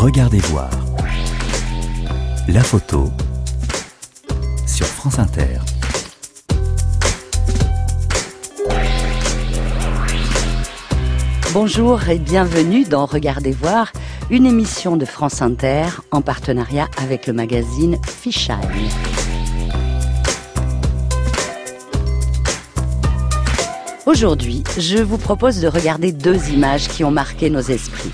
Regardez voir. La photo sur France Inter. Bonjour et bienvenue dans Regardez voir, une émission de France Inter en partenariat avec le magazine Fisheye. Aujourd'hui, je vous propose de regarder deux images qui ont marqué nos esprits.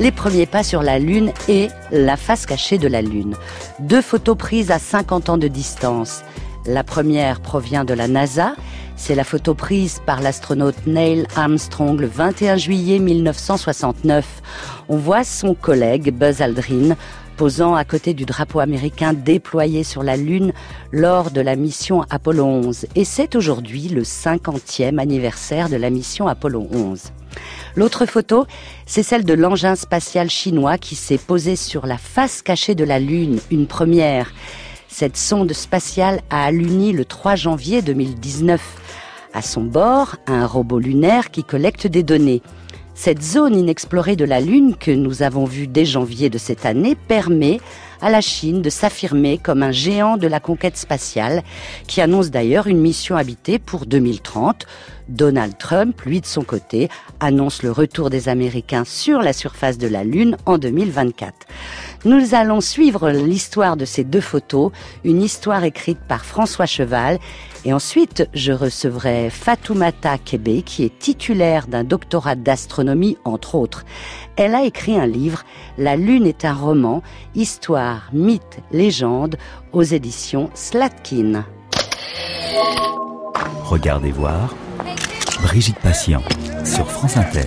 Les premiers pas sur la Lune et la face cachée de la Lune. Deux photos prises à 50 ans de distance. La première provient de la NASA. C'est la photo prise par l'astronaute Neil Armstrong le 21 juillet 1969. On voit son collègue Buzz Aldrin posant à côté du drapeau américain déployé sur la Lune lors de la mission Apollo 11. Et c'est aujourd'hui le 50e anniversaire de la mission Apollo 11. L'autre photo, c'est celle de l'engin spatial chinois qui s'est posé sur la face cachée de la Lune, une première. Cette sonde spatiale a alluni le 3 janvier 2019. À son bord, un robot lunaire qui collecte des données. Cette zone inexplorée de la Lune, que nous avons vue dès janvier de cette année, permet à la Chine de s'affirmer comme un géant de la conquête spatiale, qui annonce d'ailleurs une mission habitée pour 2030. Donald Trump, lui de son côté, annonce le retour des Américains sur la surface de la Lune en 2024. Nous allons suivre l'histoire de ces deux photos, une histoire écrite par François Cheval. Et ensuite, je recevrai Fatoumata Kebe, qui est titulaire d'un doctorat d'astronomie, entre autres. Elle a écrit un livre, La Lune est un roman, histoire, mythe, légende, aux éditions Slatkine. Regardez voir, Brigitte Patient, sur France Inter.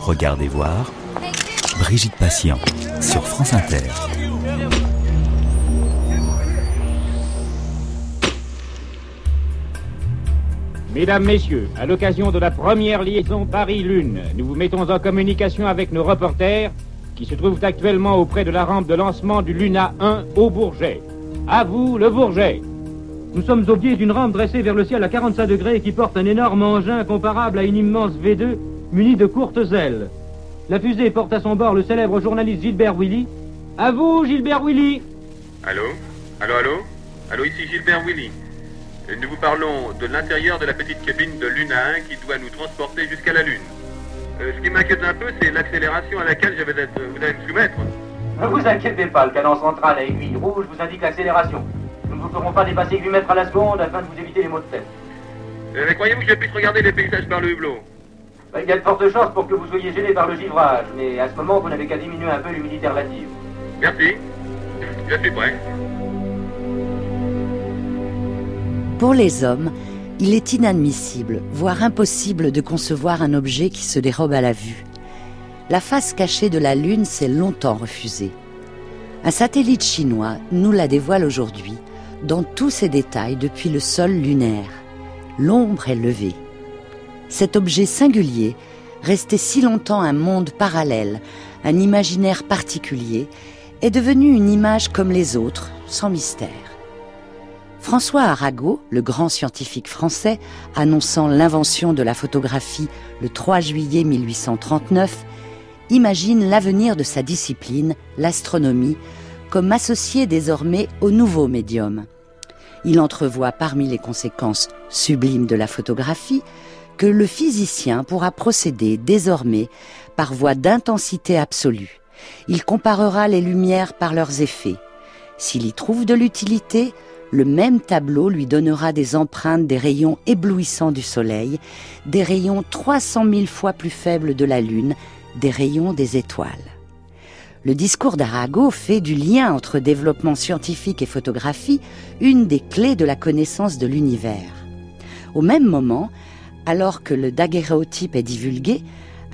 Regardez voir, Brigitte Patient, sur France Inter. Mesdames, Messieurs, à l'occasion de la première liaison Paris-Lune, nous vous mettons en communication avec nos reporters qui se trouvent actuellement auprès de la rampe de lancement du Luna 1 au Bourget. À vous, le Bourget! Nous sommes au pied d'une rampe dressée vers le ciel à 45 degrés et qui porte un énorme engin comparable à une immense V2 muni de courtes ailes. La fusée porte à son bord le célèbre journaliste Gilbert Willy. À vous, Gilbert Willy! Allô? Allô, allô? Allô, ici Gilbert Willy. Nous vous parlons de l'intérieur de la petite cabine de Luna 1 qui doit nous transporter jusqu'à la Lune. Ce qui m'inquiète un peu, c'est l'accélération à laquelle je vais vous allez me soumettre. Ne vous inquiétez pas, le canon central à aiguille rouge vous indique l'accélération. Nous ne vous ferons pas dépasser 8 mètres à la seconde afin de vous éviter les maux de tête. Mais croyez-vous que je puisse regarder les paysages par le hublot? Il y a de fortes chances pour que vous soyez gêné par le givrage, mais à ce moment, vous n'avez qu'à diminuer un peu l'humidité relative. Merci. Je suis prêt. Pour les hommes, il est inadmissible, voire impossible de concevoir un objet qui se dérobe à la vue. La face cachée de la Lune s'est longtemps refusée. Un satellite chinois nous la dévoile aujourd'hui, dans tous ses détails depuis le sol lunaire. L'ombre est levée. Cet objet singulier restait si longtemps un monde parallèle, un imaginaire particulier, est devenu une image comme les autres, sans mystère. François Arago, le grand scientifique français, annonçant l'invention de la photographie le 3 juillet 1839, imagine l'avenir de sa discipline, l'astronomie, comme associée désormais au nouveau médium. Il entrevoit parmi les conséquences sublimes de la photographie que le physicien pourra procéder désormais par voie d'intensité absolue. Il comparera les lumières par leurs effets. S'il y trouve de l'utilité, le même tableau lui donnera des empreintes des rayons éblouissants du soleil, des rayons 300 000 fois plus faibles de la Lune, des rayons des étoiles. Le discours d'Arago fait du lien entre développement scientifique et photographie une des clés de la connaissance de l'univers. Au même moment, alors que le daguerréotype est divulgué,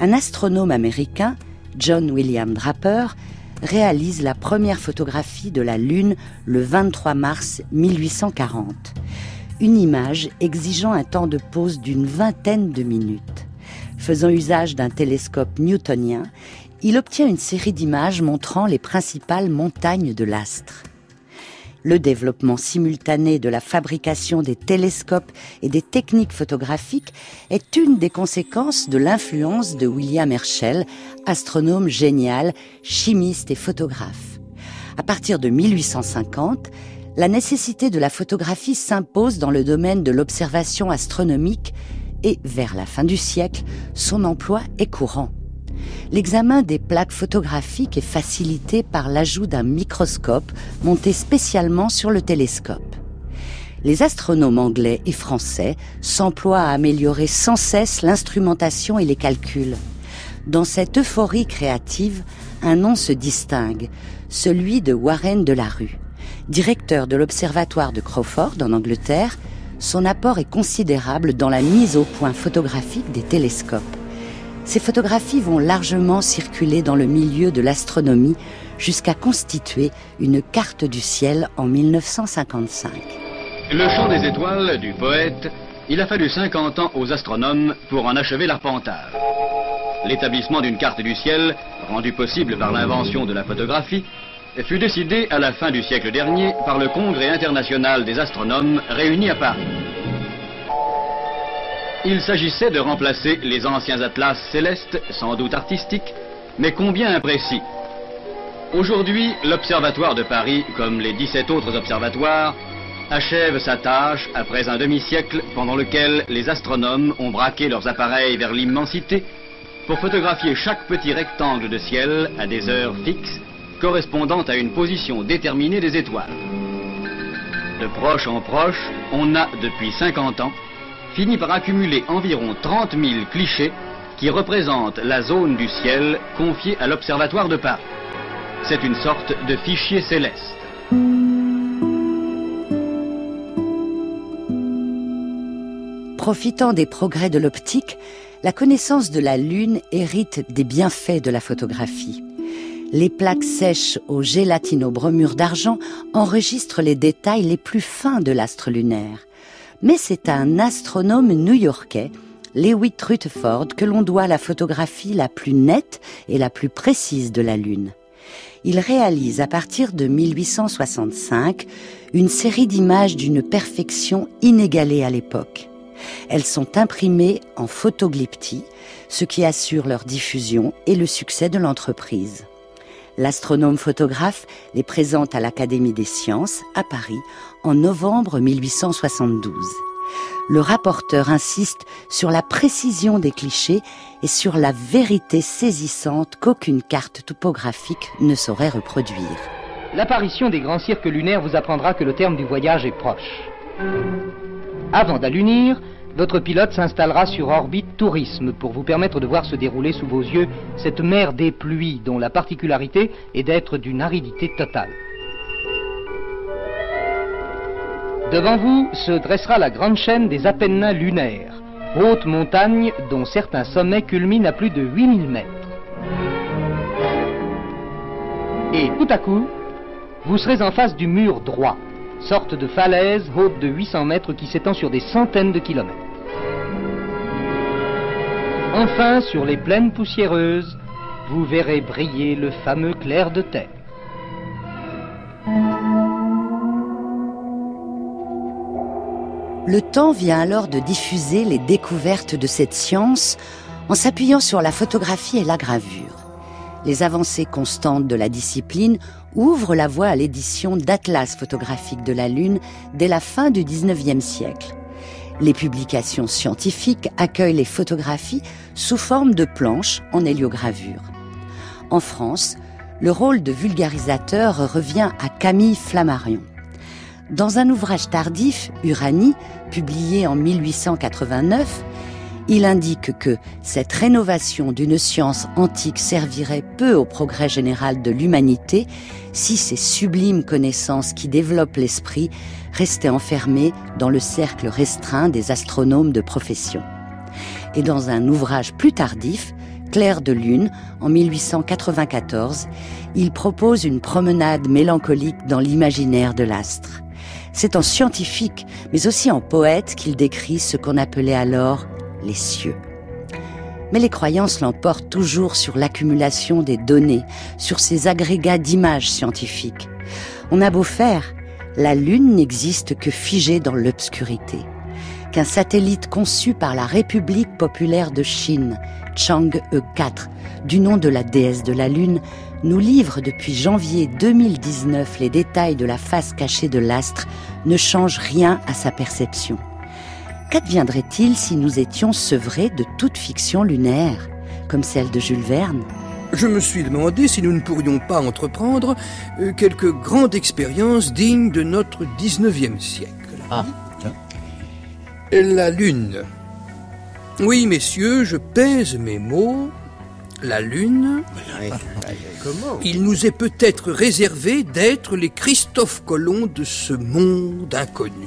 un astronome américain, John William Draper, réalise la première photographie de la Lune le 23 mars 1840. Une image exigeant un temps de pose d'une vingtaine de minutes. Faisant usage d'un télescope newtonien, il obtient une série d'images montrant les principales montagnes de l'astre. Le développement simultané de la fabrication des télescopes et des techniques photographiques est une des conséquences de l'influence de William Herschel, astronome génial, chimiste et photographe. À partir de 1850, la nécessité de la photographie s'impose dans le domaine de l'observation astronomique et, vers la fin du siècle, son emploi est courant. L'examen des plaques photographiques est facilité par l'ajout d'un microscope monté spécialement sur le télescope. Les astronomes anglais et français s'emploient à améliorer sans cesse l'instrumentation et les calculs. Dans cette euphorie créative, un nom se distingue, celui de Warren De La Rue. Directeur de l'observatoire de Crawford en Angleterre, son apport est considérable dans la mise au point photographique des télescopes. Ces photographies vont largement circuler dans le milieu de l'astronomie jusqu'à constituer une carte du ciel en 1955. Le chant des étoiles du poète, il a fallu 50 ans aux astronomes pour en achever l'arpentage. L'établissement d'une carte du ciel, rendue possible par l'invention de la photographie, fut décidé à la fin du siècle dernier par le Congrès international des astronomes réuni à Paris. Il s'agissait de remplacer les anciens atlas célestes, sans doute artistiques, mais combien imprécis. Aujourd'hui, l'Observatoire de Paris, comme les 17 autres observatoires, achève sa tâche après un demi-siècle pendant lequel les astronomes ont braqué leurs appareils vers l'immensité pour photographier chaque petit rectangle de ciel à des heures fixes correspondant à une position déterminée des étoiles. De proche en proche, on a, depuis 50 ans, finit par accumuler environ 30 000 clichés qui représentent la zone du ciel confiée à l'Observatoire de Paris. C'est une sorte de fichier céleste. Profitant des progrès de l'optique, la connaissance de la Lune hérite des bienfaits de la photographie. Les plaques sèches au gélatino-bromure d'argent enregistrent les détails les plus fins de l'astre lunaire. Mais c'est à un astronome new-yorkais, Lewis Rutherford, que l'on doit la photographie la plus nette et la plus précise de la Lune. Il réalise à partir de 1865 une série d'images d'une perfection inégalée à l'époque. Elles sont imprimées en photoglyptis, ce qui assure leur diffusion et le succès de l'entreprise. L'astronome photographe les présente à l'Académie des sciences, à Paris, en novembre 1872. Le rapporteur insiste sur la précision des clichés et sur la vérité saisissante qu'aucune carte topographique ne saurait reproduire. L'apparition des grands cirques lunaires vous apprendra que le terme du voyage est proche. Avant d'allunir, votre pilote s'installera sur Orbite Tourisme pour vous permettre de voir se dérouler sous vos yeux cette mer des pluies dont la particularité est d'être d'une aridité totale. Devant vous se dressera la grande chaîne des Apennins lunaires, hautes montagnes dont certains sommets culminent à plus de 8000 mètres. Et tout à coup, vous serez en face du mur droit, sorte de falaise haute de 800 mètres qui s'étend sur des centaines de kilomètres. Enfin, sur les plaines poussiéreuses, vous verrez briller le fameux clair de Terre. Le temps vient alors de diffuser les découvertes de cette science en s'appuyant sur la photographie et la gravure. Les avancées constantes de la discipline ouvre la voie à l'édition d'atlas photographiques de la Lune dès la fin du XIXe siècle. Les publications scientifiques accueillent les photographies sous forme de planches en héliogravure. En France, le rôle de vulgarisateur revient à Camille Flammarion. Dans un ouvrage tardif, Uranie, publié en 1889, il indique que cette rénovation d'une science antique servirait peu au progrès général de l'humanité si ces sublimes connaissances qui développent l'esprit restaient enfermées dans le cercle restreint des astronomes de profession. Et dans un ouvrage plus tardif, Clair de Lune, en 1894, il propose une promenade mélancolique dans l'imaginaire de l'astre. C'est en scientifique, mais aussi en poète qu'il décrit ce qu'on appelait alors les cieux. Mais les croyances l'emportent toujours sur l'accumulation des données, sur ces agrégats d'images scientifiques. On a beau faire, la Lune n'existe que figée dans l'obscurité. Qu'un satellite conçu par la République populaire de Chine, Chang'e 4, du nom de la déesse de la Lune, nous livre depuis janvier 2019 les détails de la face cachée de l'astre ne change rien à sa perception. Qu'adviendrait-il si nous étions sevrés de toute fiction lunaire, comme celle de Jules Verne ? Je me suis demandé si nous ne pourrions pas entreprendre quelques grandes expériences dignes de notre 19e siècle. Ah. La Lune. Oui, messieurs, je pèse mes mots. La Lune. Il nous est peut-être réservé d'être les Christophe Colomb de ce monde inconnu.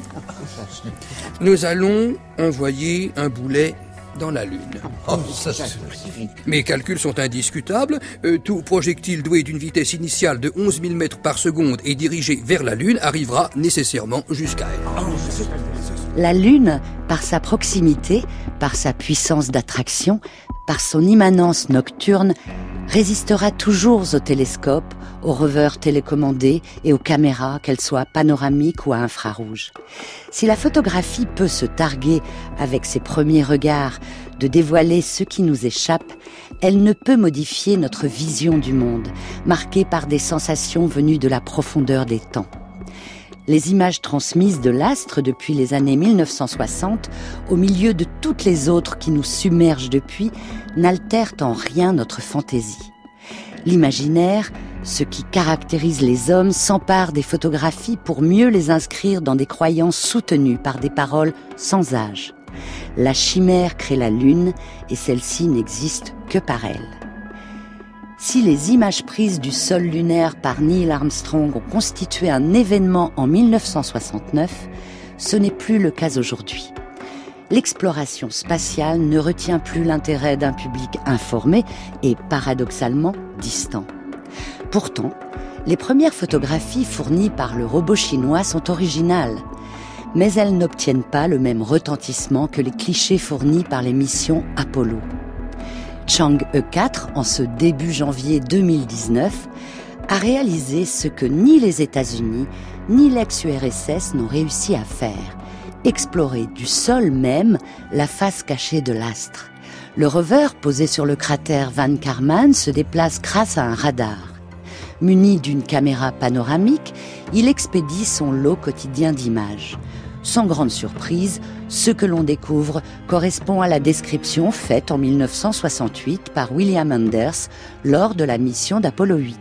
Nous allons envoyer un boulet dans la Lune. Oh, ça, mes calculs sont indiscutables. Tout projectile doué d'une vitesse initiale de 11 000 mètres par seconde et dirigé vers la Lune arrivera nécessairement jusqu'à elle. La Lune, par sa proximité, par sa puissance d'attraction, par son immanence nocturne, résistera toujours aux télescopes, aux rovers télécommandés et aux caméras, qu'elles soient panoramiques ou à infrarouge. Si la photographie peut se targuer, avec ses premiers regards, de dévoiler ce qui nous échappe, elle ne peut modifier notre vision du monde, marquée par des sensations venues de la profondeur des temps. Les images transmises de l'astre depuis les années 1960, au milieu de toutes les autres qui nous submergent depuis, n'altèrent en rien notre fantaisie. L'imaginaire, ce qui caractérise les hommes, s'empare des photographies pour mieux les inscrire dans des croyances soutenues par des paroles sans âge. La chimère crée la Lune et celle-ci n'existe que par elle. Si les images prises du sol lunaire par Neil Armstrong ont constitué un événement en 1969, ce n'est plus le cas aujourd'hui. L'exploration spatiale ne retient plus l'intérêt d'un public informé et paradoxalement distant. Pourtant, les premières photographies fournies par le robot chinois sont originales, mais elles n'obtiennent pas le même retentissement que les clichés fournis par les missions Apollo. Chang'e 4, en ce début janvier 2019, a réalisé ce que ni les États-Unis ni l'ex-URSS n'ont réussi à faire, explorer du sol même la face cachée de l'astre. Le rover posé sur le cratère Van Karman se déplace grâce à un radar. Muni d'une caméra panoramique, il expédie son lot quotidien d'images. Sans grande surprise, ce que l'on découvre correspond à la description faite en 1968 par William Anders lors de la mission d'Apollo 8.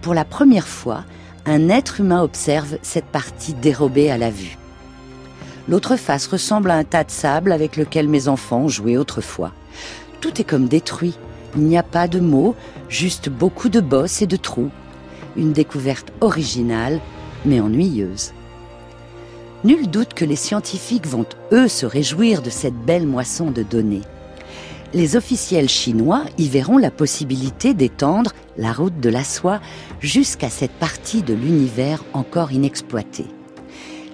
Pour la première fois, un être humain observe cette partie dérobée à la vue. L'autre face ressemble à un tas de sable avec lequel mes enfants jouaient autrefois. Tout est comme détruit, il n'y a pas de mots, juste beaucoup de bosses et de trous. Une découverte originale, mais ennuyeuse. Nul doute que les scientifiques vont, eux, se réjouir de cette belle moisson de données. Les officiels chinois y verront la possibilité d'étendre la route de la soie jusqu'à cette partie de l'univers encore inexploitée.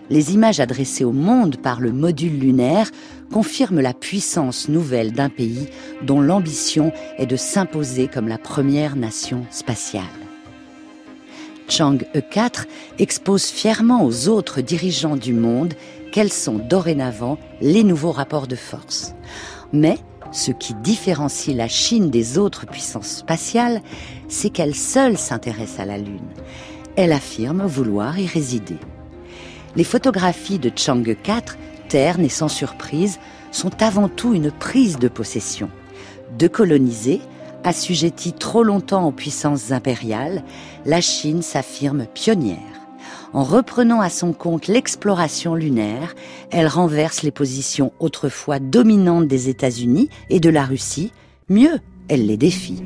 Les images adressées au monde par le module lunaire confirment la puissance nouvelle d'un pays dont l'ambition est de s'imposer comme la première nation spatiale. Chang'e 4 expose fièrement aux autres dirigeants du monde quels sont dorénavant les nouveaux rapports de force. Mais ce qui différencie la Chine des autres puissances spatiales, c'est qu'elle seule s'intéresse à la Lune. Elle affirme vouloir y résider. Les photographies de Chang'e 4, ternes et sans surprise, sont avant tout une prise de possession. De coloniser, assujettie trop longtemps aux puissances impériales, la Chine s'affirme pionnière. En reprenant à son compte l'exploration lunaire, elle renverse les positions autrefois dominantes des États-Unis et de la Russie. Mieux, elle les défie.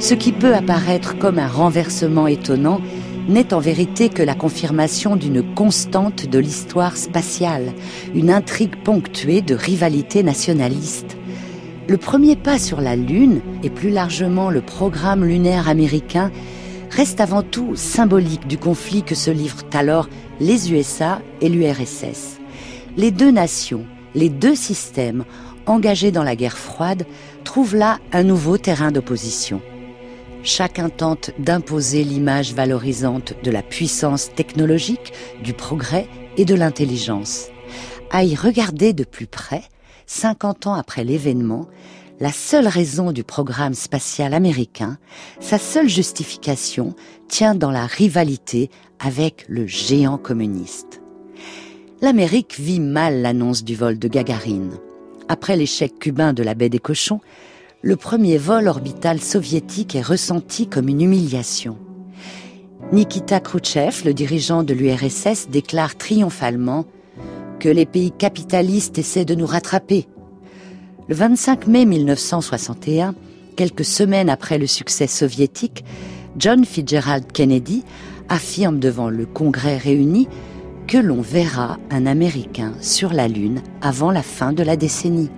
Ce qui peut apparaître comme un renversement étonnant n'est en vérité que la confirmation d'une constante de l'histoire spatiale, une intrigue ponctuée de rivalités nationalistes. Le premier pas sur la Lune, et plus largement le programme lunaire américain, reste avant tout symbolique du conflit que se livrent alors les USA et l'URSS. Les deux nations, les deux systèmes, engagés dans la guerre froide, trouve là un nouveau terrain d'opposition. Chacun tente d'imposer l'image valorisante de la puissance technologique, du progrès et de l'intelligence. À y regarder de plus près, 50 ans après l'événement, la seule raison du programme spatial américain, sa seule justification, tient dans la rivalité avec le géant communiste. L'Amérique vit mal l'annonce du vol de Gagarine. Après l'échec cubain de la baie des Cochons, le premier vol orbital soviétique est ressenti comme une humiliation. Nikita Khrouchtchev, le dirigeant de l'URSS, déclare triomphalement que les pays capitalistes essaient de nous rattraper. Le 25 mai 1961, quelques semaines après le succès soviétique, John Fitzgerald Kennedy affirme devant le Congrès réuni que l'on verra un Américain sur la Lune avant la fin de la décennie.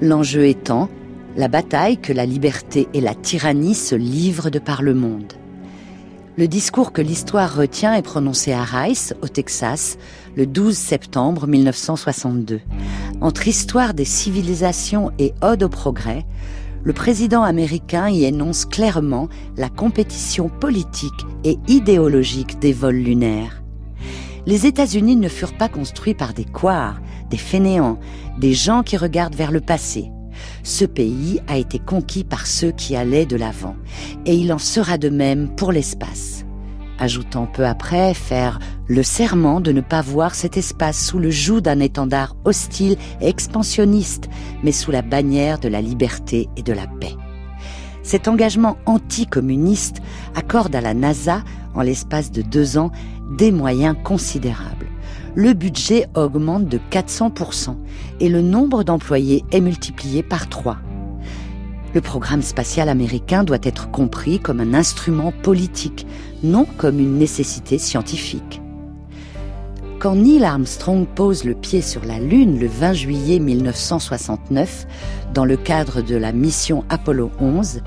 L'enjeu étant la bataille que la liberté et la tyrannie se livrent de par le monde. Le discours que l'histoire retient est prononcé à Rice, au Texas, le 12 septembre 1962. Entre histoire des civilisations et ode au progrès, le président américain y énonce clairement la compétition politique et idéologique des vols lunaires. Les États-Unis ne furent pas construits par des couards, des fainéants, des gens qui regardent vers le passé. Ce pays a été conquis par ceux qui allaient de l'avant, et il en sera de même pour l'espace. Ajoutant peu après faire le serment de ne pas voir cet espace sous le joug d'un étendard hostile et expansionniste, mais sous la bannière de la liberté et de la paix. Cet engagement anticommuniste accorde à la NASA, en l'espace de 2 ans, des moyens considérables. Le budget augmente de 400% et le nombre d'employés est multiplié par 3. Le programme spatial américain doit être compris comme un instrument politique, non comme une nécessité scientifique. Quand Neil Armstrong pose le pied sur la Lune le 20 juillet 1969, dans le cadre de la mission Apollo 11,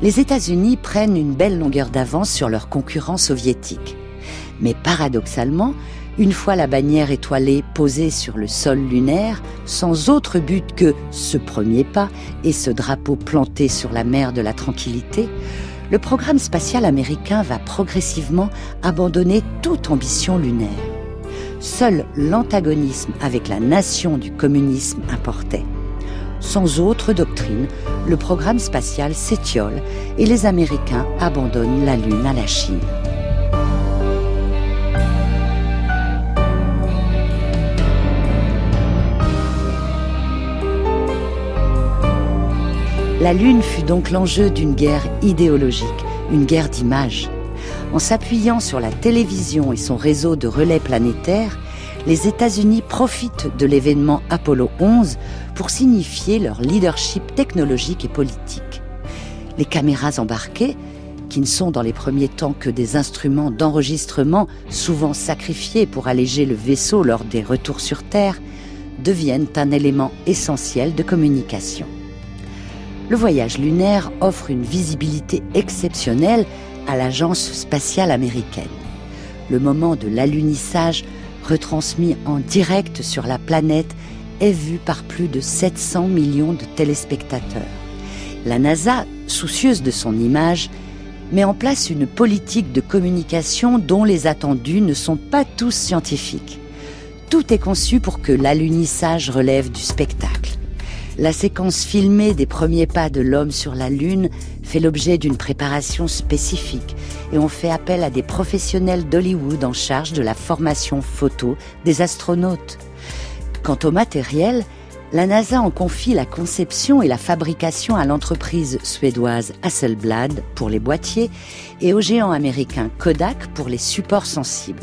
les États-Unis prennent une belle longueur d'avance sur leurs concurrents soviétiques. Mais paradoxalement, une fois la bannière étoilée posée sur le sol lunaire, sans autre but que ce premier pas et ce drapeau planté sur la mer de la tranquillité, le programme spatial américain va progressivement abandonner toute ambition lunaire. Seul l'antagonisme avec la nation du communisme importait. Sans autre doctrine, le programme spatial s'étiole et les Américains abandonnent la Lune à la Chine. La Lune fut donc l'enjeu d'une guerre idéologique, une guerre d'image. En s'appuyant sur la télévision et son réseau de relais planétaires, les États-Unis profitent de l'événement Apollo 11 pour signifier leur leadership technologique et politique. Les caméras embarquées, qui ne sont dans les premiers temps que des instruments d'enregistrement souvent sacrifiés pour alléger le vaisseau lors des retours sur Terre, deviennent un élément essentiel de communication. Le voyage lunaire offre une visibilité exceptionnelle à l'agence spatiale américaine. Le moment de l'alunissage, retransmis en direct sur la planète, est vu par plus de 700 millions de téléspectateurs. La NASA, soucieuse de son image, met en place une politique de communication dont les attendus ne sont pas tous scientifiques. Tout est conçu pour que l'alunissage relève du spectacle. La séquence filmée des premiers pas de l'homme sur la Lune fait l'objet d'une préparation spécifique et on fait appel à des professionnels d'Hollywood en charge de la formation photo des astronautes. Quant au matériel, la NASA en confie la conception et la fabrication à l'entreprise suédoise Hasselblad pour les boîtiers et au géant américain Kodak pour les supports sensibles.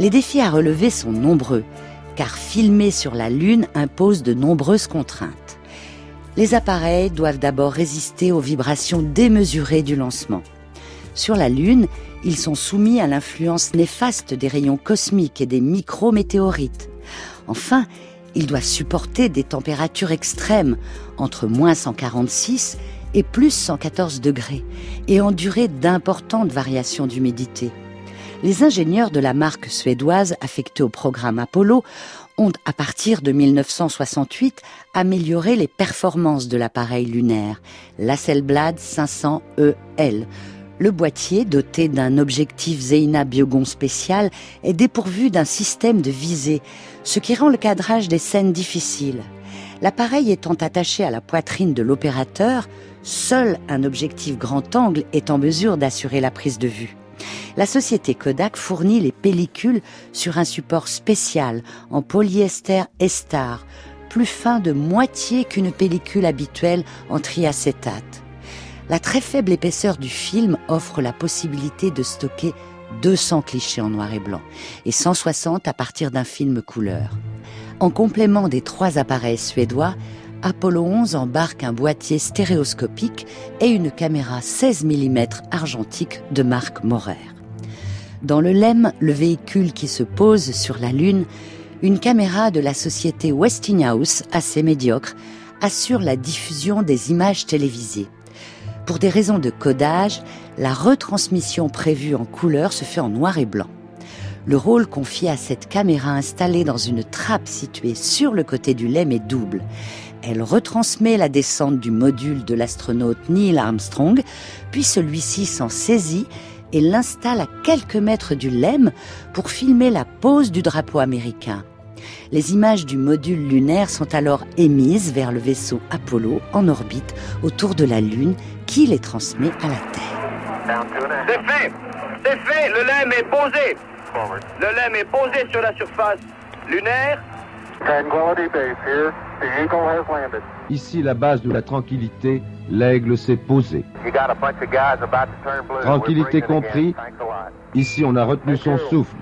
Les défis à relever sont nombreux, car filmer sur la Lune impose de nombreuses contraintes. Les appareils doivent d'abord résister aux vibrations démesurées du lancement. Sur la Lune, ils sont soumis à l'influence néfaste des rayons cosmiques et des micrométéorites. Enfin, ils doivent supporter des températures extrêmes, entre moins 146 et plus 114 degrés, et endurer d'importantes variations d'humidité. les ingénieurs de la marque suédoise affectée au programme Apollo ont, à partir de 1968, amélioré les performances de l'appareil lunaire, l'Hasselblad 500EL. Le boîtier, doté d'un objectif Zeina Biogon spécial, est dépourvu d'un système de visée, ce qui rend le cadrage des scènes difficile. L'appareil étant attaché à la poitrine de l'opérateur, seul un objectif grand angle est en mesure d'assurer la prise de vue. La société Kodak fournit les pellicules sur un support spécial, en polyester Estar, plus fin de moitié qu'une pellicule habituelle en triacétate. La très faible épaisseur du film offre la possibilité de stocker 200 clichés en noir et blanc et 160 à partir d'un film couleur. En complément des trois appareils suédois, Apollo 11 embarque un boîtier stéréoscopique et une caméra 16 mm argentique de marque Maurer. Dans le LEM, le véhicule qui se pose sur la Lune, une caméra de la société Westinghouse, assez médiocre, assure la diffusion des images télévisées. Pour des raisons de codage, la retransmission prévue en couleur se fait en noir et blanc. Le rôle confié à cette caméra installée dans une trappe située sur le côté du LEM est double. Elle retransmet la descente du module de l'astronaute Neil Armstrong, puis celui-ci s'en saisit et l'installe à quelques mètres du LEM pour filmer la pose du drapeau américain. Les images du module lunaire sont alors émises vers le vaisseau Apollo en orbite autour de la Lune qui les transmet à la Terre. C'est fait, le LEM est posé. Le LEM est posé sur la surface lunaire. Ici, la base de la tranquillité, l'aigle s'est posé. Tranquillité compris, ici on a retenu son souffle.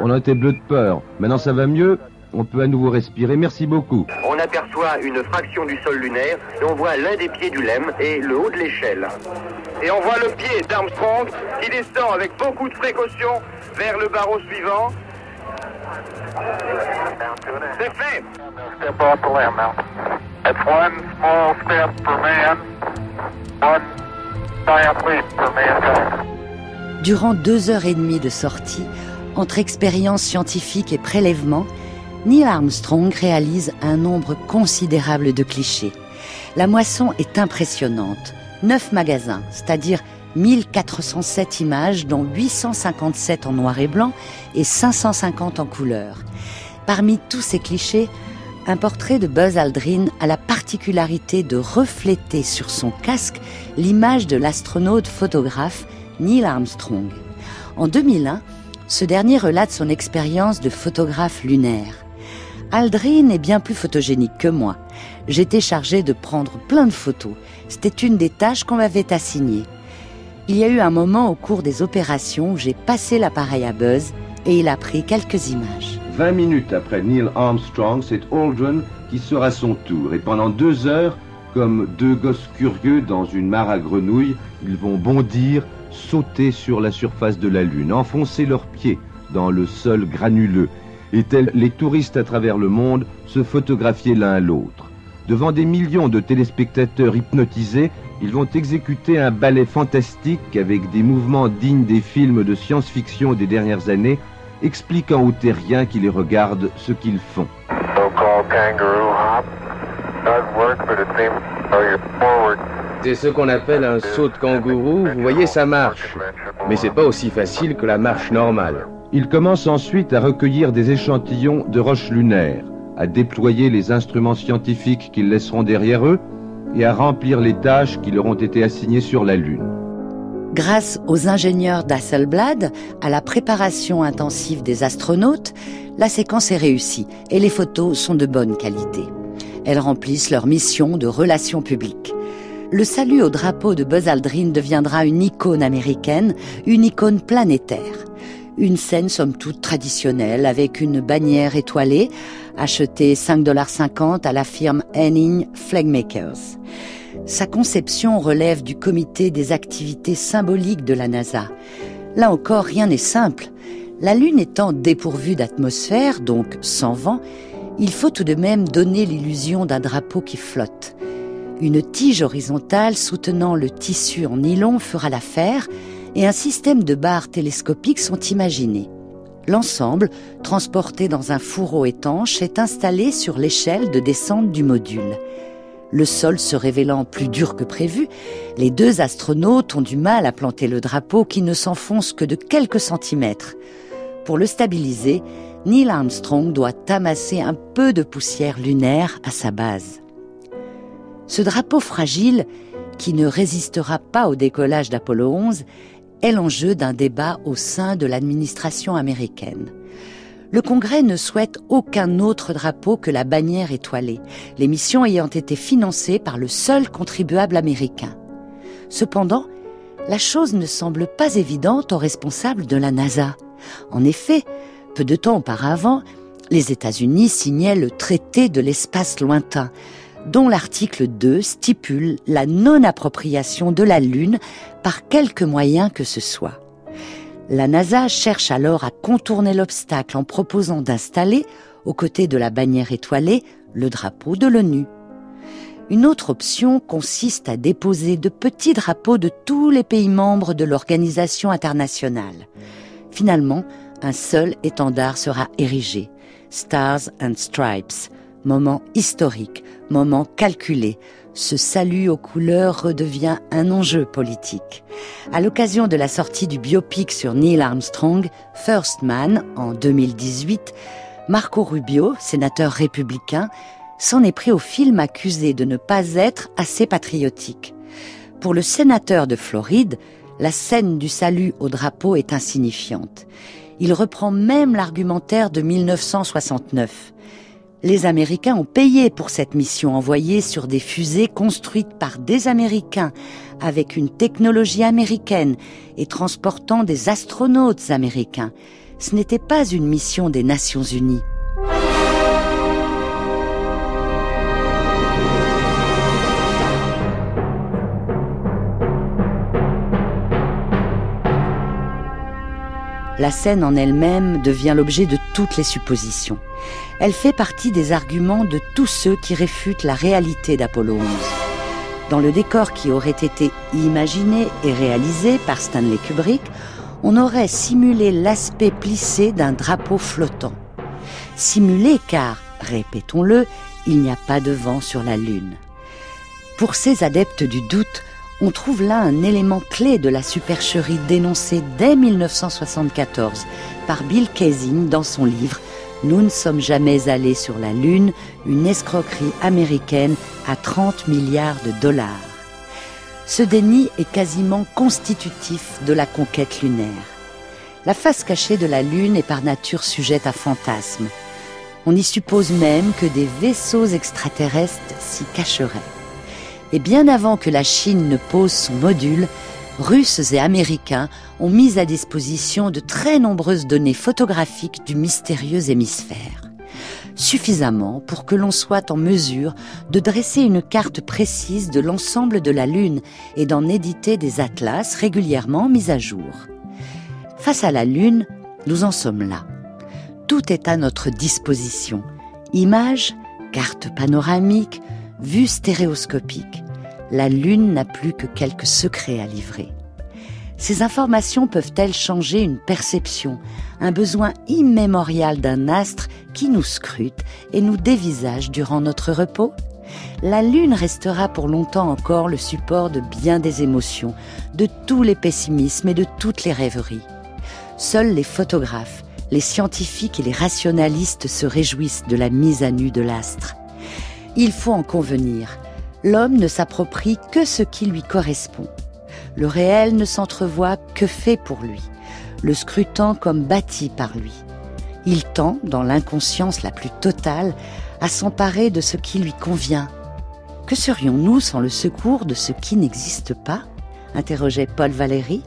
On a été bleu de peur. Maintenant, ça va mieux. On peut à nouveau respirer. Merci beaucoup. On aperçoit une fraction du sol lunaire et on voit l'un des pieds du LEM et le haut de l'échelle. Et on voit le pied d'Armstrong qui descend avec beaucoup de précaution vers le barreau suivant. C'est fait. Durant 2 heures et demie de sortie, entre expériences scientifiques et prélèvements, Neil Armstrong réalise un nombre considérable de clichés. La moisson est impressionnante. 9 magasins, c'est-à-dire 1407 images, dont 857 en noir et blanc et 550 en couleur. Parmi tous ces clichés, un portrait de Buzz Aldrin a la particularité de refléter sur son casque l'image de l'astronaute photographe Neil Armstrong. En 2001, ce dernier relate son expérience de photographe lunaire. « Aldrin est bien plus photogénique que moi. J'étais chargé de prendre plein de photos. C'était une des tâches qu'on m'avait assignées. Il y a eu un moment au cours des opérations où j'ai passé l'appareil à Buzz et il a pris quelques images. » 20 minutes après Neil Armstrong, c'est Aldrin qui sera à son tour. Et pendant 2 heures, comme 2 gosses curieux dans une mare à grenouilles, ils vont bondir, sauter sur la surface de la Lune, enfoncer leurs pieds dans le sol granuleux, et tels les touristes à travers le monde se photographier l'un l'autre. Devant des millions de téléspectateurs hypnotisés, ils vont exécuter un ballet fantastique avec des mouvements dignes des films de science-fiction des dernières années, expliquant aux terriens qui les regardent ce qu'ils font. C'est ce qu'on appelle un saut de kangourou. Vous voyez, ça marche. Mais c'est pas aussi facile que la marche normale. Il commence ensuite à recueillir des échantillons de roches lunaires, à déployer les instruments scientifiques qu'ils laisseront derrière eux et à remplir les tâches qui leur ont été assignées sur la Lune. Grâce aux ingénieurs d'Hasselblad, à la préparation intensive des astronautes, la séquence est réussie et les photos sont de bonne qualité. Elles remplissent leur mission de relations publiques. Le salut au drapeau de Buzz Aldrin deviendra une icône américaine, une icône planétaire. Une scène somme toute traditionnelle avec une bannière étoilée, achetée $5,50 à la firme Henning Flagmakers. Sa conception relève du comité des activités symboliques de la NASA. Là encore, rien n'est simple. La Lune étant dépourvue d'atmosphère, donc sans vent, il faut tout de même donner l'illusion d'un drapeau qui flotte. Une tige horizontale soutenant le tissu en nylon fera l'affaire et un système de barres télescopiques sont imaginés. L'ensemble, transporté dans un fourreau étanche, est installé sur l'échelle de descente du module. Le sol se révélant plus dur que prévu, les deux astronautes ont du mal à planter le drapeau qui ne s'enfonce que de quelques centimètres. Pour le stabiliser, Neil Armstrong doit amasser un peu de poussière lunaire à sa base. Ce drapeau fragile, qui ne résistera pas au décollage d'Apollo 11, est l'enjeu d'un débat au sein de l'administration américaine. Le Congrès ne souhaite aucun autre drapeau que la bannière étoilée, les missions ayant été financées par le seul contribuable américain. Cependant, la chose ne semble pas évidente aux responsables de la NASA. En effet, peu de temps auparavant, les États-Unis signaient le traité de l'espace lointain, dont l'article 2 stipule la non-appropriation de la Lune par quelque moyen que ce soit. La NASA cherche alors à contourner l'obstacle en proposant d'installer, aux côtés de la bannière étoilée, le drapeau de l'ONU. Une autre option consiste à déposer de petits drapeaux de tous les pays membres de l'organisation internationale. Finalement, un seul étendard sera érigé. Stars and Stripes, moment historique, moment calculé. Ce salut aux couleurs redevient un enjeu politique. À l'occasion de la sortie du biopic sur Neil Armstrong, First Man, en 2018, Marco Rubio, sénateur républicain, s'en est pris au film accusé de ne pas être assez patriotique. Pour le sénateur de Floride, la scène du salut au drapeau est insignifiante. Il reprend même l'argumentaire de 1969. Les Américains ont payé pour cette mission envoyée sur des fusées construites par des Américains, avec une technologie américaine et transportant des astronautes américains. Ce n'était pas une mission des Nations Unies. La scène en elle-même devient l'objet de toutes les suppositions. Elle fait partie des arguments de tous ceux qui réfutent la réalité d'Apollo 11. Dans le décor qui aurait été imaginé et réalisé par Stanley Kubrick, on aurait simulé l'aspect plissé d'un drapeau flottant. Simulé car, répétons-le, il n'y a pas de vent sur la Lune. Pour ces adeptes du doute, on trouve là un élément clé de la supercherie dénoncée dès 1974 par Bill Kaysing dans son livre « Nous ne sommes jamais allés sur la Lune, une escroquerie américaine à 30 milliards de dollars ». Ce déni est quasiment constitutif de la conquête lunaire. La face cachée de la Lune est par nature sujette à fantasmes. On y suppose même que des vaisseaux extraterrestres s'y cacheraient. Et bien avant que la Chine ne pose son module, Russes et Américains ont mis à disposition de très nombreuses données photographiques du mystérieux hémisphère. Suffisamment pour que l'on soit en mesure de dresser une carte précise de l'ensemble de la Lune et d'en éditer des atlas régulièrement mis à jour. Face à la Lune, nous en sommes là. Tout est à notre disposition. Images, cartes panoramiques, vue stéréoscopique, la Lune n'a plus que quelques secrets à livrer. Ces informations peuvent-elles changer une perception, un besoin immémorial d'un astre qui nous scrute et nous dévisage durant notre repos ? La Lune restera pour longtemps encore le support de bien des émotions, de tous les pessimismes et de toutes les rêveries. Seuls les photographes, les scientifiques et les rationalistes se réjouissent de la mise à nu de l'astre. Il faut en convenir, l'homme ne s'approprie que ce qui lui correspond. Le réel ne s'entrevoit que fait pour lui, le scrutant comme bâti par lui. Il tend, dans l'inconscience la plus totale, à s'emparer de ce qui lui convient. Que serions-nous sans le secours de ce qui n'existe pas ? Interrogeait Paul Valéry.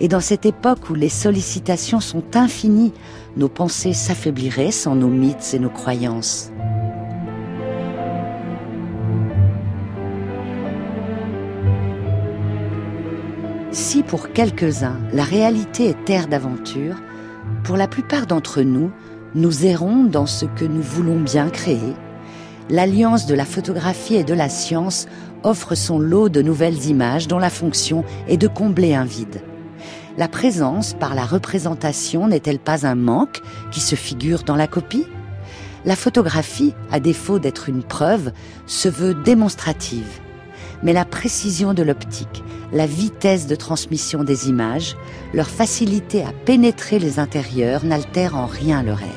Et dans cette époque où les sollicitations sont infinies, nos pensées s'affaibliraient sans nos mythes et nos croyances. Si pour quelques-uns, la réalité est terre d'aventure, pour la plupart d'entre nous, nous errons dans ce que nous voulons bien créer. L'alliance de la photographie et de la science offre son lot de nouvelles images dont la fonction est de combler un vide. la présence par la représentation n'est-elle pas un manque qui se figure dans la copie ? La photographie, à défaut d'être une preuve, se veut démonstrative. Mais la précision de l'optique, la vitesse de transmission des images, leur facilité à pénétrer les intérieurs n'altèrent en rien le rêve.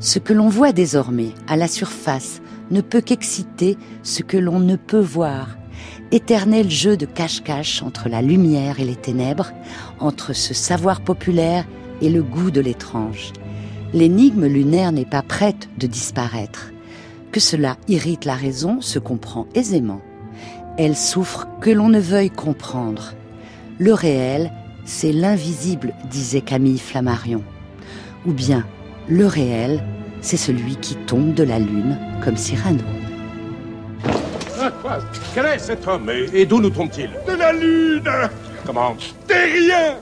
Ce que l'on voit désormais, à la surface, ne peut qu'exciter ce que l'on ne peut voir. Éternel jeu de cache-cache entre la lumière et les ténèbres, entre ce savoir populaire et le goût de l'étrange. L'énigme lunaire n'est pas prête de disparaître. Que cela irrite la raison se comprend aisément. Elle souffre que l'on ne veuille comprendre. Le réel, c'est l'invisible, disait Camille Flammarion. Ou bien, le réel, c'est celui qui tombe de la lune, comme Cyrano. Quel est cet homme et d'où nous tombe-t-il ? De la lune ! Comment ? Terrien !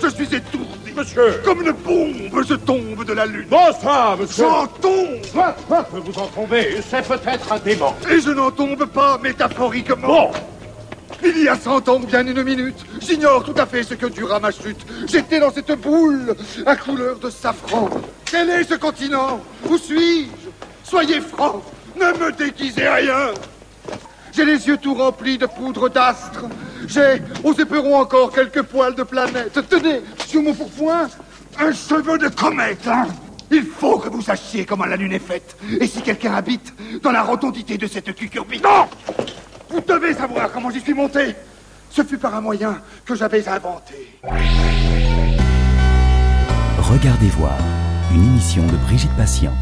Je suis étourdi, monsieur. Comme une bombe, je tombe de la lune. Non, ça, monsieur. J'en tombe. Vous en tombez, c'est peut-être un démon. Et je n'en tombe pas métaphoriquement. Bon. Il y a 100 ans ou bien une minute, j'ignore tout à fait ce que dura ma chute. J'étais dans cette boule à couleur de safran. Quel est ce continent ? Où suis-je ? Soyez franc, ne me déguisez rien. J'ai les yeux tout remplis de poudre d'astres. J'ai, aux éperons encore, quelques poils de planète. Tenez, sur mon pourpoint, un cheveu de comète, hein. Il faut que vous sachiez comment la Lune est faite. Et si quelqu'un habite dans la rotondité de cette cucurbite... Non ! Vous devez savoir comment j'y suis monté. Ce fut par un moyen que j'avais inventé. Regardez voir, une émission de Brigitte Patient.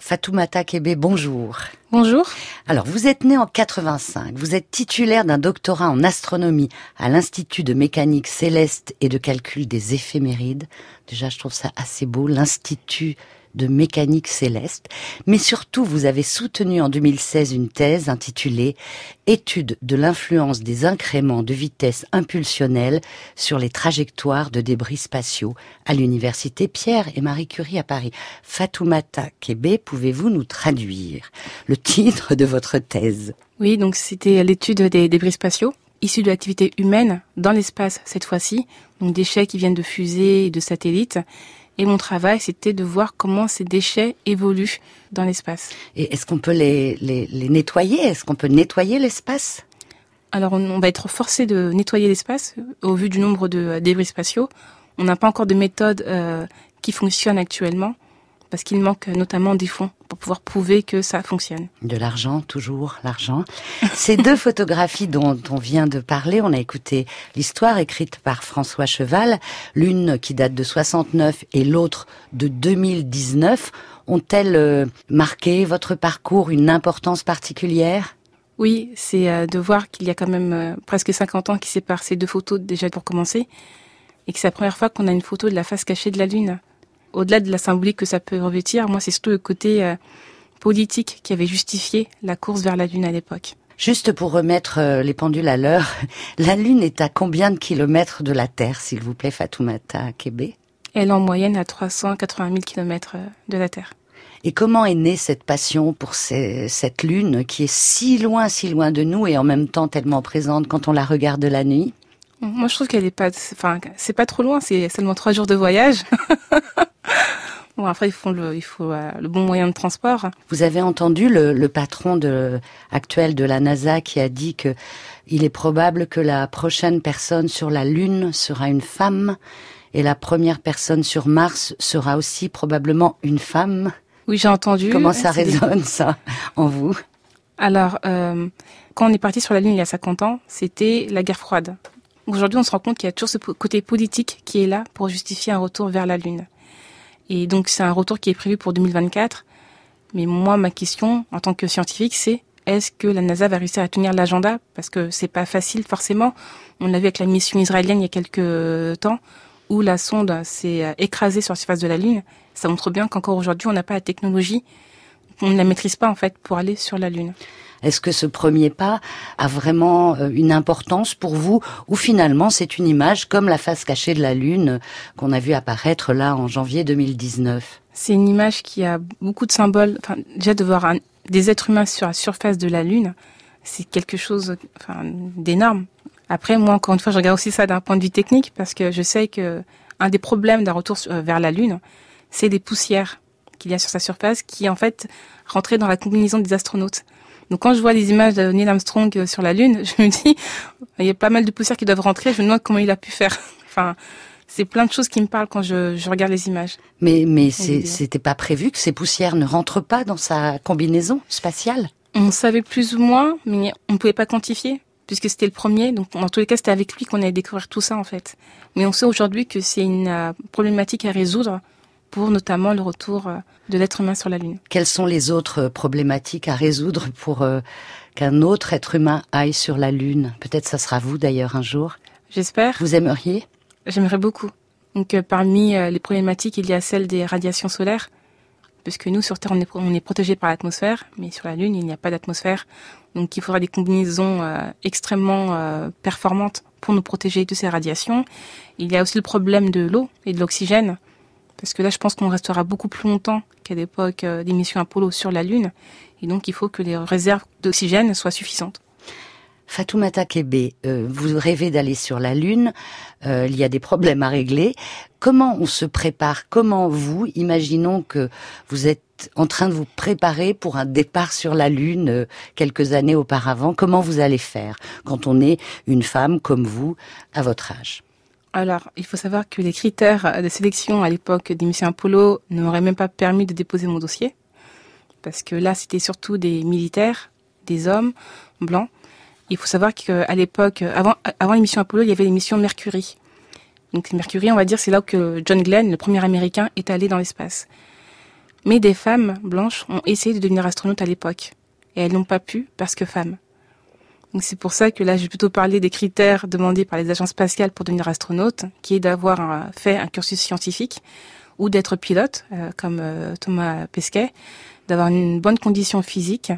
Fatoumata Kebe, bonjour. Bonjour. Alors, vous êtes née en 85. Vous êtes titulaire d'un doctorat en astronomie à l'Institut de mécanique céleste et de calcul des éphémérides. Déjà, je trouve ça assez beau, l'Institut de mécanique céleste. Mais surtout, vous avez soutenu en 2016 une thèse intitulée « Étude de l'influence des incréments de vitesse impulsionnelle sur les trajectoires de débris spatiaux » à l'université Pierre et Marie Curie à Paris. Fatoumata Kebe, pouvez-vous nous traduire le titre de votre thèse ? Oui, donc c'était l'étude des débris spatiaux issus de l'activité humaine dans l'espace cette fois-ci, donc déchets qui viennent de fusées et de satellites. Et mon travail, c'était de voir comment ces déchets évoluent dans l'espace. Et est-ce qu'on peut les nettoyer ? Est-ce qu'on peut nettoyer l'espace ? Alors, on va être forcé de nettoyer l'espace au vu du nombre de débris spatiaux. On n'a pas encore de méthode qui fonctionne actuellement, parce qu'il manque notamment des fonds pour pouvoir prouver que ça fonctionne. De l'argent, toujours l'argent. Ces deux photographies dont on vient de parler, on a écouté l'histoire écrite par François Cheval, l'une qui date de 69 et l'autre de 2019. Ont-elles marqué votre parcours, une importance particulière ? Oui, c'est de voir qu'il y a quand même presque 50 ans qui séparent ces deux photos déjà pour commencer, et que c'est la première fois qu'on a une photo de la face cachée de la Lune. Au-delà de la symbolique que ça peut revêtir, moi, c'est surtout le côté politique qui avait justifié la course vers la Lune à l'époque. Juste pour remettre les pendules à l'heure, la Lune est à combien de kilomètres de la Terre, s'il vous plaît, Fatoumata Kebe ? Elle est en moyenne à 380 000 kilomètres de la Terre. Et comment est née cette passion pour cette Lune qui est si loin de nous et en même temps tellement présente quand on la regarde la nuit ? Moi, je trouve qu'elle est pas... Enfin, c'est pas trop loin, c'est seulement 3 jours de voyage. Bon, après, il faut le bon moyen de transport. Vous avez entendu le patron actuel de la NASA qui a dit que il est probable que la prochaine personne sur la Lune sera une femme et la première personne sur Mars sera aussi probablement une femme. Oui, j'ai entendu. Comment ça résonne, ça, en vous ? Alors, quand on est parti sur la Lune il y a 50 ans, c'était la guerre froide. Aujourd'hui, on se rend compte qu'il y a toujours ce côté politique qui est là pour justifier un retour vers la Lune. Et donc, c'est un retour qui est prévu pour 2024. Mais moi, ma question, en tant que scientifique, c'est est-ce que la NASA va réussir à tenir l'agenda ? Parce que c'est pas facile, forcément. On l'a vu avec la mission israélienne il y a quelques temps, où la sonde s'est écrasée sur la surface de la Lune. Ça montre bien qu'encore aujourd'hui, on n'a pas la technologie. On ne la maîtrise pas, en fait, pour aller sur la Lune. Est-ce que ce premier pas a vraiment une importance pour vous ou finalement c'est une image comme la face cachée de la Lune qu'on a vue apparaître là en janvier 2019 ? C'est une image qui a beaucoup de symboles. Enfin, déjà de voir des êtres humains sur la surface de la Lune, c'est quelque chose d'énorme. Après, moi, encore une fois, je regarde aussi ça d'un point de vue technique, parce que je sais que un des problèmes d'un retour vers la Lune, c'est des poussières qu'il y a sur sa surface qui, en fait, rentraient dans la combinaison des astronautes. Donc, quand je vois les images de Neil Armstrong sur la Lune, je me dis, il y a pas mal de poussières qui doivent rentrer, je me demande comment il a pu faire. Enfin, c'est plein de choses qui me parlent quand je regarde les images. Mais c'était pas prévu que ces poussières ne rentrent pas dans sa combinaison spatiale? On savait plus ou moins, mais on ne pouvait pas quantifier, puisque c'était le premier. Donc, dans tous les cas, c'était avec lui qu'on allait découvrir tout ça, en fait. Mais on sait aujourd'hui que c'est une problématique à résoudre pour notamment le retour de l'être humain sur la Lune. Quelles sont les autres problématiques à résoudre pour qu'un autre être humain aille sur la Lune? Peut-être ça sera vous, d'ailleurs, un jour. J'espère. Vous aimeriez? J'aimerais beaucoup. Donc, parmi les problématiques, il y a celle des radiations solaires. Parce que nous, sur Terre, on est protégé par l'atmosphère, mais sur la Lune, il n'y a pas d'atmosphère. Donc, il faudra des combinaisons extrêmement performantes pour nous protéger de ces radiations. Il y a aussi le problème de l'eau et de l'oxygène, parce que là, je pense qu'on restera beaucoup plus longtemps qu'à l'époque des missions Apollo sur la Lune. Et donc, il faut que les réserves d'oxygène soient suffisantes. Fatoumata Kebe, vous rêvez d'aller sur la Lune, il y a des problèmes à régler. Comment on se prépare? Comment vous, imaginons que vous êtes en train de vous préparer pour un départ sur la Lune quelques années auparavant, comment vous allez faire quand on est une femme comme vous à votre âge? Alors, il faut savoir que les critères de sélection à l'époque des missions Apollo ne m'auraient même pas permis de déposer mon dossier, parce que là, c'était surtout des militaires, des hommes blancs. Il faut savoir qu'à l'époque, avant les missions Apollo, il y avait les missions Mercury. Donc Mercury, on va dire, c'est là que John Glenn, le premier Américain, est allé dans l'espace. Mais des femmes blanches ont essayé de devenir astronautes à l'époque. Et elles n'ont pas pu parce que femmes. Donc c'est pour ça que là, j'ai plutôt parlé des critères demandés par les agences spatiales pour devenir astronaute, qui est d'avoir fait un cursus scientifique ou d'être pilote, comme Thomas Pesquet, d'avoir une bonne condition physique,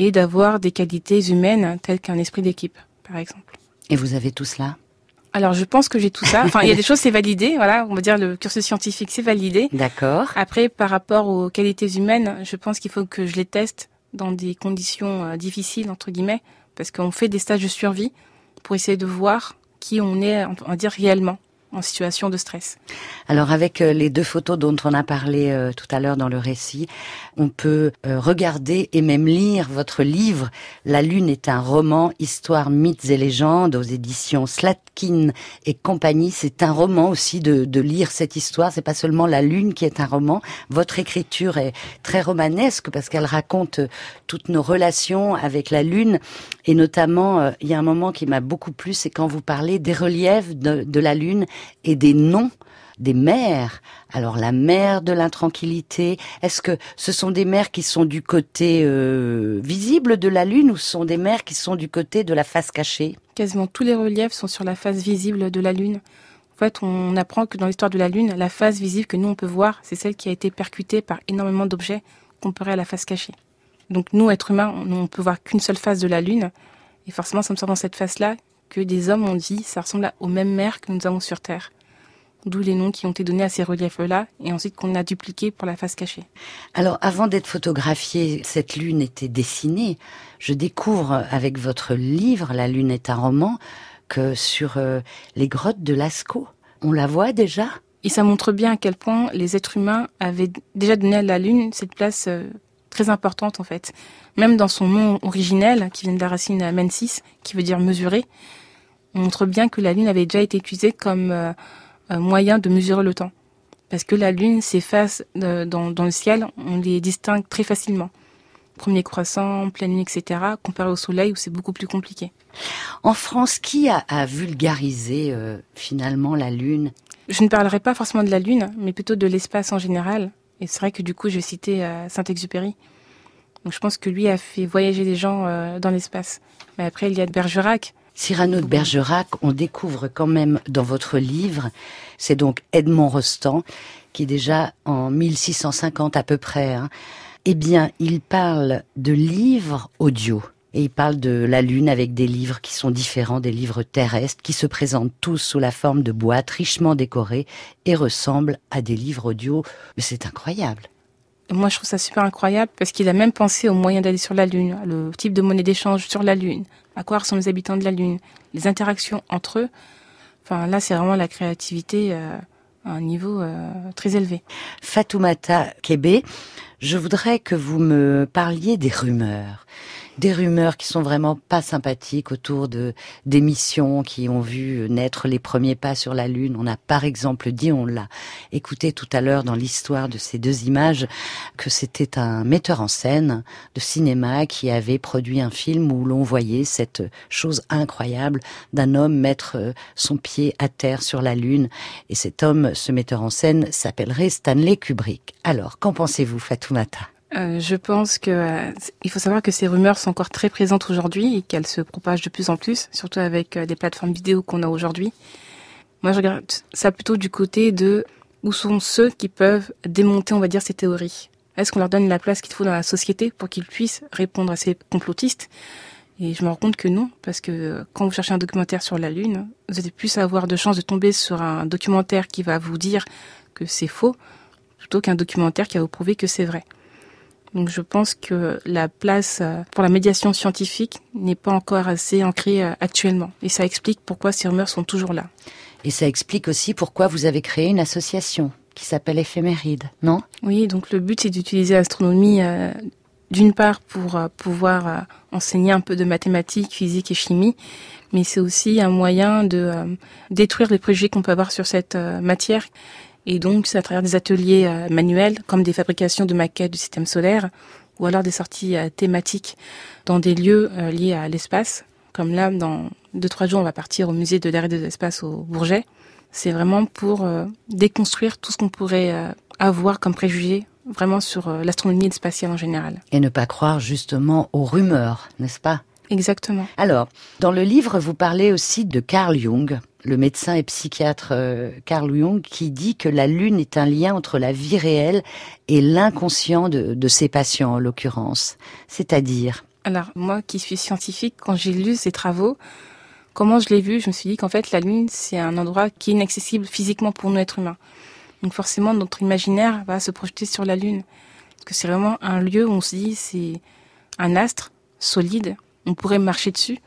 et d'avoir des qualités humaines telles qu'un esprit d'équipe, par exemple. Et vous avez tout cela? Alors, je pense que j'ai tout ça. Enfin, il y a des choses, c'est validé. Voilà, on va dire le cursus scientifique, c'est validé. D'accord. Après, par rapport aux qualités humaines, je pense qu'il faut que je les teste dans des conditions difficiles, entre guillemets, parce qu'on fait des stages de survie pour essayer de voir qui on est, on va dire, réellement, en situation de stress. Alors avec les deux photos dont on a parlé tout à l'heure dans le récit, on peut regarder et même lire votre livre. La Lune est un roman, histoire, mythes et légendes aux éditions Slatkine et compagnie. C'est un roman aussi de lire cette histoire. C'est pas seulement la Lune qui est un roman. Votre écriture est très romanesque parce qu'elle raconte toutes nos relations avec la Lune. Et notamment, il y a un moment qui m'a beaucoup plu, c'est quand vous parlez des reliefs de la Lune et des noms des mers. Alors la mer de l'intranquillité, est-ce que ce sont des mers qui sont du côté visible de la Lune ou ce sont des mers qui sont du côté de la face cachée? Quasiment tous les reliefs sont sur la face visible de la Lune. En fait, on apprend que dans l'histoire de la Lune, la face visible que nous on peut voir, c'est celle qui a été percutée par énormément d'objets comparée à la face cachée. Donc nous, êtres humains, on ne peut voir qu'une seule face de la Lune. Et forcément, ça me sort dans cette face-là que des hommes ont dit, ça ressemble aux mêmes mers que nous avons sur Terre. D'où les noms qui ont été donnés à ces reliefs-là, et ensuite qu'on a dupliqué pour la face cachée. Alors, avant d'être photographiée, cette Lune était dessinée. Je découvre avec votre livre, La Lune est un roman, que sur les grottes de Lascaux, on la voit déjà. Et ça montre bien à quel point les êtres humains avaient déjà donné à la Lune cette place très importante, en fait. Même dans son nom originel, qui vient de la racine mensis, qui veut dire mesurer, on montre bien que la Lune avait déjà été utilisée comme moyen de mesurer le temps. Parce que la Lune, ses faces dans le ciel, on les distingue très facilement. Premier croissant, pleine Lune, etc., comparé au Soleil où c'est beaucoup plus compliqué. En France, qui a vulgarisé finalement la Lune? Je ne parlerai pas forcément de la Lune, mais plutôt de l'espace en général. Et c'est vrai que du coup, je vais citer Saint-Exupéry. Donc je pense que lui a fait voyager les gens dans l'espace. Mais après, il y a de Bergerac. Cyrano de Bergerac, on découvre quand même dans votre livre, c'est donc Edmond Rostand, qui déjà en 1650 à peu près, eh bien, il parle de livres audio. Et il parle de la Lune avec des livres qui sont différents des livres terrestres, qui se présentent tous sous la forme de boîtes richement décorées et ressemblent à des livres audio. Mais c'est incroyable. Moi, je trouve ça super incroyable parce qu'il a même pensé aux moyens d'aller sur la Lune, le type de monnaie d'échange sur la Lune, à quoi ressemblent les habitants de la Lune, les interactions entre eux. Enfin, là, c'est vraiment la créativité à un niveau très élevé. Fatoumata Kebe, je voudrais que vous me parliez des rumeurs. Des rumeurs qui sont vraiment pas sympathiques autour des missions qui ont vu naître les premiers pas sur la Lune. On a par exemple dit, on l'a écouté tout à l'heure dans l'histoire de ces deux images, que c'était un metteur en scène de cinéma qui avait produit un film où l'on voyait cette chose incroyable d'un homme mettre son pied à terre sur la Lune. Et cet homme, ce metteur en scène, s'appellerait Stanley Kubrick. Alors, qu'en pensez-vous, Fatoumata ? Je pense que il faut savoir que ces rumeurs sont encore très présentes aujourd'hui et qu'elles se propagent de plus en plus, surtout avec des plateformes vidéo qu'on a aujourd'hui. Moi, je regarde ça plutôt du côté de où sont ceux qui peuvent démonter, on va dire, ces théories. Est-ce qu'on leur donne la place qu'il faut dans la société pour qu'ils puissent répondre à ces complotistes ? Et je me rends compte que non, parce que quand vous cherchez un documentaire sur la Lune, vous allez plus avoir de chances de tomber sur un documentaire qui va vous dire que c'est faux, plutôt qu'un documentaire qui va vous prouver que c'est vrai. Donc je pense que la place pour la médiation scientifique n'est pas encore assez ancrée actuellement. Et ça explique pourquoi ces rumeurs sont toujours là. Et ça explique aussi pourquoi vous avez créé une association qui s'appelle Éphéméride, non ? Oui, donc le but c'est d'utiliser l'astronomie d'une part pour pouvoir enseigner un peu de mathématiques, physique et chimie, mais c'est aussi un moyen de détruire les préjugés qu'on peut avoir sur cette matière. Et donc, c'est à travers des ateliers manuels, comme des fabrications de maquettes du système solaire, ou alors des sorties thématiques dans des lieux liés à l'espace. Comme là, dans 2-3 jours, on va partir au musée de l'air et de l'espace au Bourget. C'est vraiment pour déconstruire tout ce qu'on pourrait avoir comme préjugés, vraiment sur l'astronomie et le spatial en général. Et ne pas croire justement aux rumeurs, n'est-ce pas ? Exactement. Alors, dans le livre, vous parlez aussi de Carl Jung, le médecin et psychiatre Carl Jung, qui dit que la Lune est un lien entre la vie réelle et l'inconscient de ses patients, en l'occurrence. C'est-à-dire ? Alors, moi qui suis scientifique, quand j'ai lu ses travaux, comment je l'ai vu ? Je me suis dit qu'en fait, la Lune, c'est un endroit qui est inaccessible physiquement pour nous, êtres humains. Donc forcément, notre imaginaire va se projeter sur la Lune. Parce que c'est vraiment un lieu où on se dit, c'est un astre solide, on pourrait marcher dessus,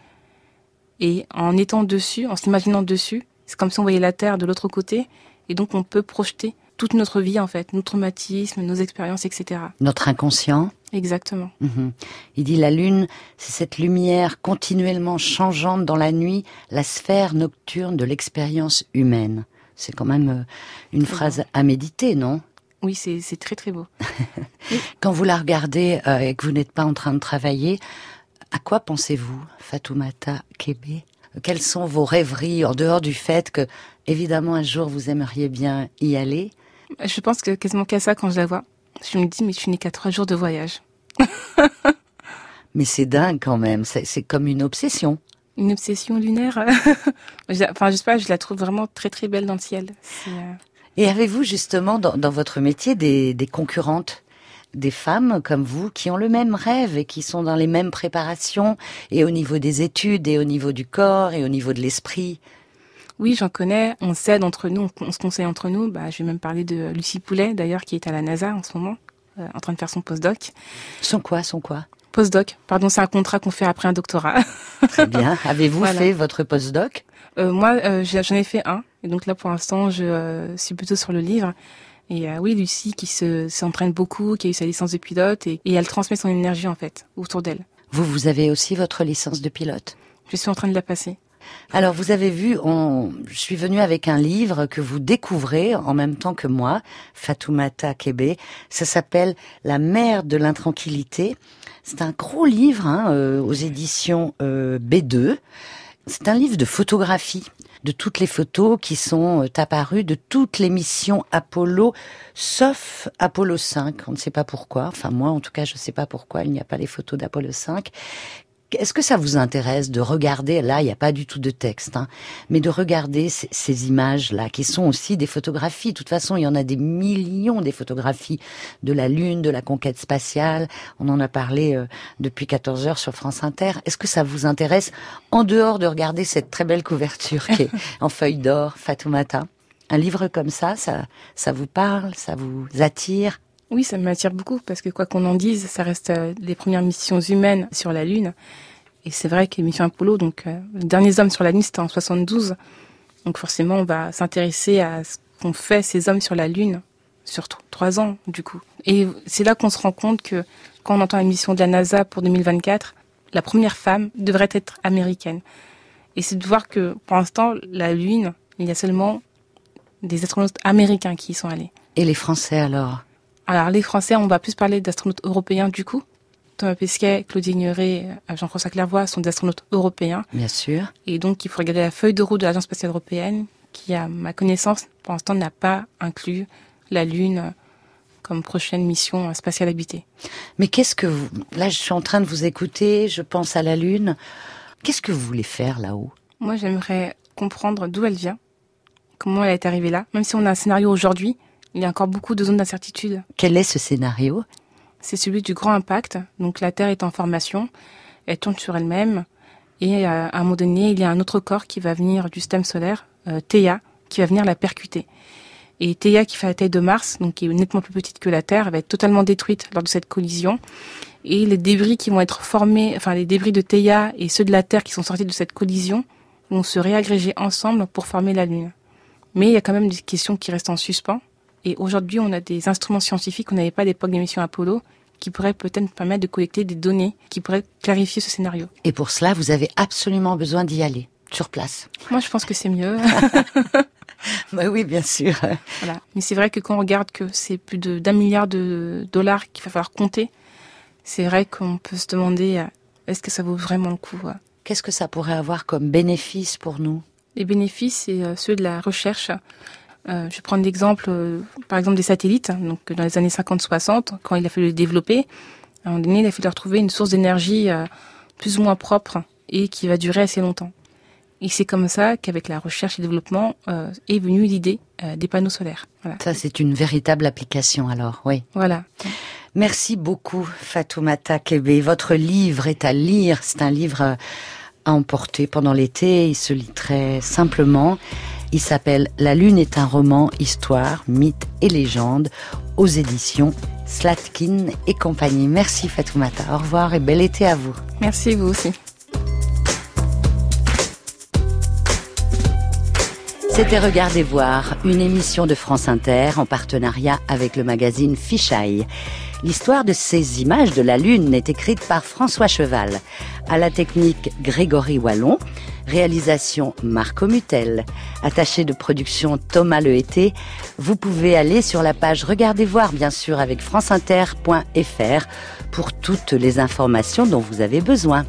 et en étant dessus, en s'imaginant dessus, c'est comme si on voyait la Terre de l'autre côté, et donc on peut projeter toute notre vie en fait, nos traumatismes, nos expériences, etc. Notre inconscient. Exactement. Mmh. Il dit la Lune, c'est cette lumière continuellement changeante dans la nuit, la sphère nocturne de l'expérience humaine. C'est quand même une phrase à méditer, non ? Oui, c'est très très beau. Quand vous la regardez et que vous n'êtes pas en train de travailler, à quoi pensez-vous, Fatoumata Kebe ? Quelles sont vos rêveries, en dehors du fait que, évidemment, un jour, vous aimeriez bien y aller ? Je pense que quasiment qu'à ça, quand je la vois. Je me dis, mais je n'ai qu'à 3 jours de voyage. Mais c'est dingue, quand même. C'est comme une obsession. Une obsession lunaire. Enfin, je sais pas, je la trouve vraiment très, très belle dans le ciel. Et avez-vous, justement, dans votre métier, des concurrentes ? Des femmes comme vous qui ont le même rêve et qui sont dans les mêmes préparations et au niveau des études et au niveau du corps et au niveau de l'esprit. Oui, j'en connais. On s'aide entre nous, on se conseille entre nous. Bah, je vais même parler de Lucie Poulet d'ailleurs qui est à la NASA en ce moment, en train de faire son postdoc. Son quoi ? Postdoc. Pardon, c'est un contrat qu'on fait après un doctorat. Très bien. Avez-vous fait votre postdoc ? Moi, j'en ai fait un. Et donc là, pour l'instant, je suis plutôt sur le livre. Et oui, Lucie qui s'entraîne beaucoup, qui a eu sa licence de pilote et elle transmet son énergie en fait autour d'elle. Vous avez aussi votre licence de pilote ? Je suis en train de la passer. Alors vous avez vu, je suis venue avec un livre que vous découvrez en même temps que moi, Fatoumata Kebe. Ça s'appelle « La mère de l'intranquillité ». C'est un gros livre aux éditions B2. C'est un livre de photographie, de toutes les photos qui sont apparues de toutes les missions Apollo, sauf Apollo 5. On ne sait pas pourquoi. Enfin, moi, en tout cas, je ne sais pas pourquoi il n'y a pas les photos d'Apollo 5. Est-ce que ça vous intéresse de regarder, là, il n'y a pas du tout de texte, mais de regarder ces images-là, qui sont aussi des photographies. De toute façon, il y en a des millions des photographies de la Lune, de la conquête spatiale. On en a parlé depuis 14 heures sur France Inter. Est-ce que ça vous intéresse, en dehors de regarder cette très belle couverture qui est en feuille d'or, Fatoumata ? Un livre comme ça, ça vous parle, ça vous attire ? Oui, ça m'attire beaucoup parce que quoi qu'on en dise, ça reste les premières missions humaines sur la Lune. Et c'est vrai que les missions Apollo, donc les derniers hommes sur la Lune, c'était en 72. Donc forcément, on va s'intéresser à ce qu'ont fait ces hommes sur la Lune sur 3 ans, du coup. Et c'est là qu'on se rend compte que quand on entend la mission de la NASA pour 2024, la première femme devrait être américaine. Et c'est de voir que pour l'instant, la Lune, il y a seulement des astronautes américains qui y sont allés. Et les Français alors ? Alors les Français, on va plus parler d'astronautes européens du coup. Thomas Pesquet, Claude Ignoré, Jean-François Clairvoy sont des astronautes européens. Bien sûr. Et donc il faut regarder la feuille de route de l'Agence spatiale européenne qui, à ma connaissance, pour l'instant n'a pas inclus la Lune comme prochaine mission spatiale habitée. Mais qu'est-ce que vous... Là, je suis en train de vous écouter, je pense à la Lune. Qu'est-ce que vous voulez faire là-haut ? Moi, j'aimerais comprendre d'où elle vient, comment elle est arrivée là. Même si on a un scénario aujourd'hui, il y a encore beaucoup de zones d'incertitude. Quel est ce scénario ? C'est celui du grand impact. Donc la Terre est en formation, elle tourne sur elle-même. Et à un moment donné, il y a un autre corps qui va venir du système solaire, Théa, qui va venir la percuter. Et Théa, qui fait la taille de Mars, donc qui est nettement plus petite que la Terre, va être totalement détruite lors de cette collision. Et les débris qui vont être formés, enfin les débris de Théa et ceux de la Terre qui sont sortis de cette collision, vont se réagréger ensemble pour former la Lune. Mais il y a quand même des questions qui restent en suspens. Et aujourd'hui, on a des instruments scientifiques qu'on n'avait pas à l'époque des missions Apollo, qui pourraient peut-être permettre de collecter des données, qui pourraient clarifier ce scénario. Et pour cela, vous avez absolument besoin d'y aller, sur place. Moi, je pense que c'est mieux. Bah oui, bien sûr. Voilà. Mais c'est vrai que quand on regarde que c'est plus d'$1 milliard qu'il va falloir compter, c'est vrai qu'on peut se demander, est-ce que ça vaut vraiment le coup ? Qu'est-ce que ça pourrait avoir comme bénéfice pour nous ? Les bénéfices, c'est ceux de la recherche. Je vais prendre l'exemple, par exemple, des satellites. Donc, dans les années 50-60, quand il a fallu les développer, à un moment donné, il a fallu retrouver une source d'énergie plus ou moins propre et qui va durer assez longtemps. Et c'est comme ça qu'avec la recherche et le développement est venue l'idée des panneaux solaires. Voilà. Ça, c'est une véritable application alors, oui. Voilà. Merci beaucoup, Fatoumata Kebe. Votre livre est à lire. C'est un livre à emporter pendant l'été. Il se lit très simplement. Il s'appelle « La Lune est un roman, histoire, mythe et légende » aux éditions Slatkine et compagnie. Merci Fatoumata, au revoir et bel été à vous. Merci vous aussi. C'était Regardez voir, une émission de France Inter en partenariat avec le magazine Fisheye. L'histoire de ces images de la Lune est écrite par François Cheval. À la technique, Grégory Wallon. Réalisation, Marco Mutel. Attaché de production, Thomas Lehété. Vous pouvez aller sur la page Regardez voir, bien sûr, avec franceinter.fr pour toutes les informations dont vous avez besoin.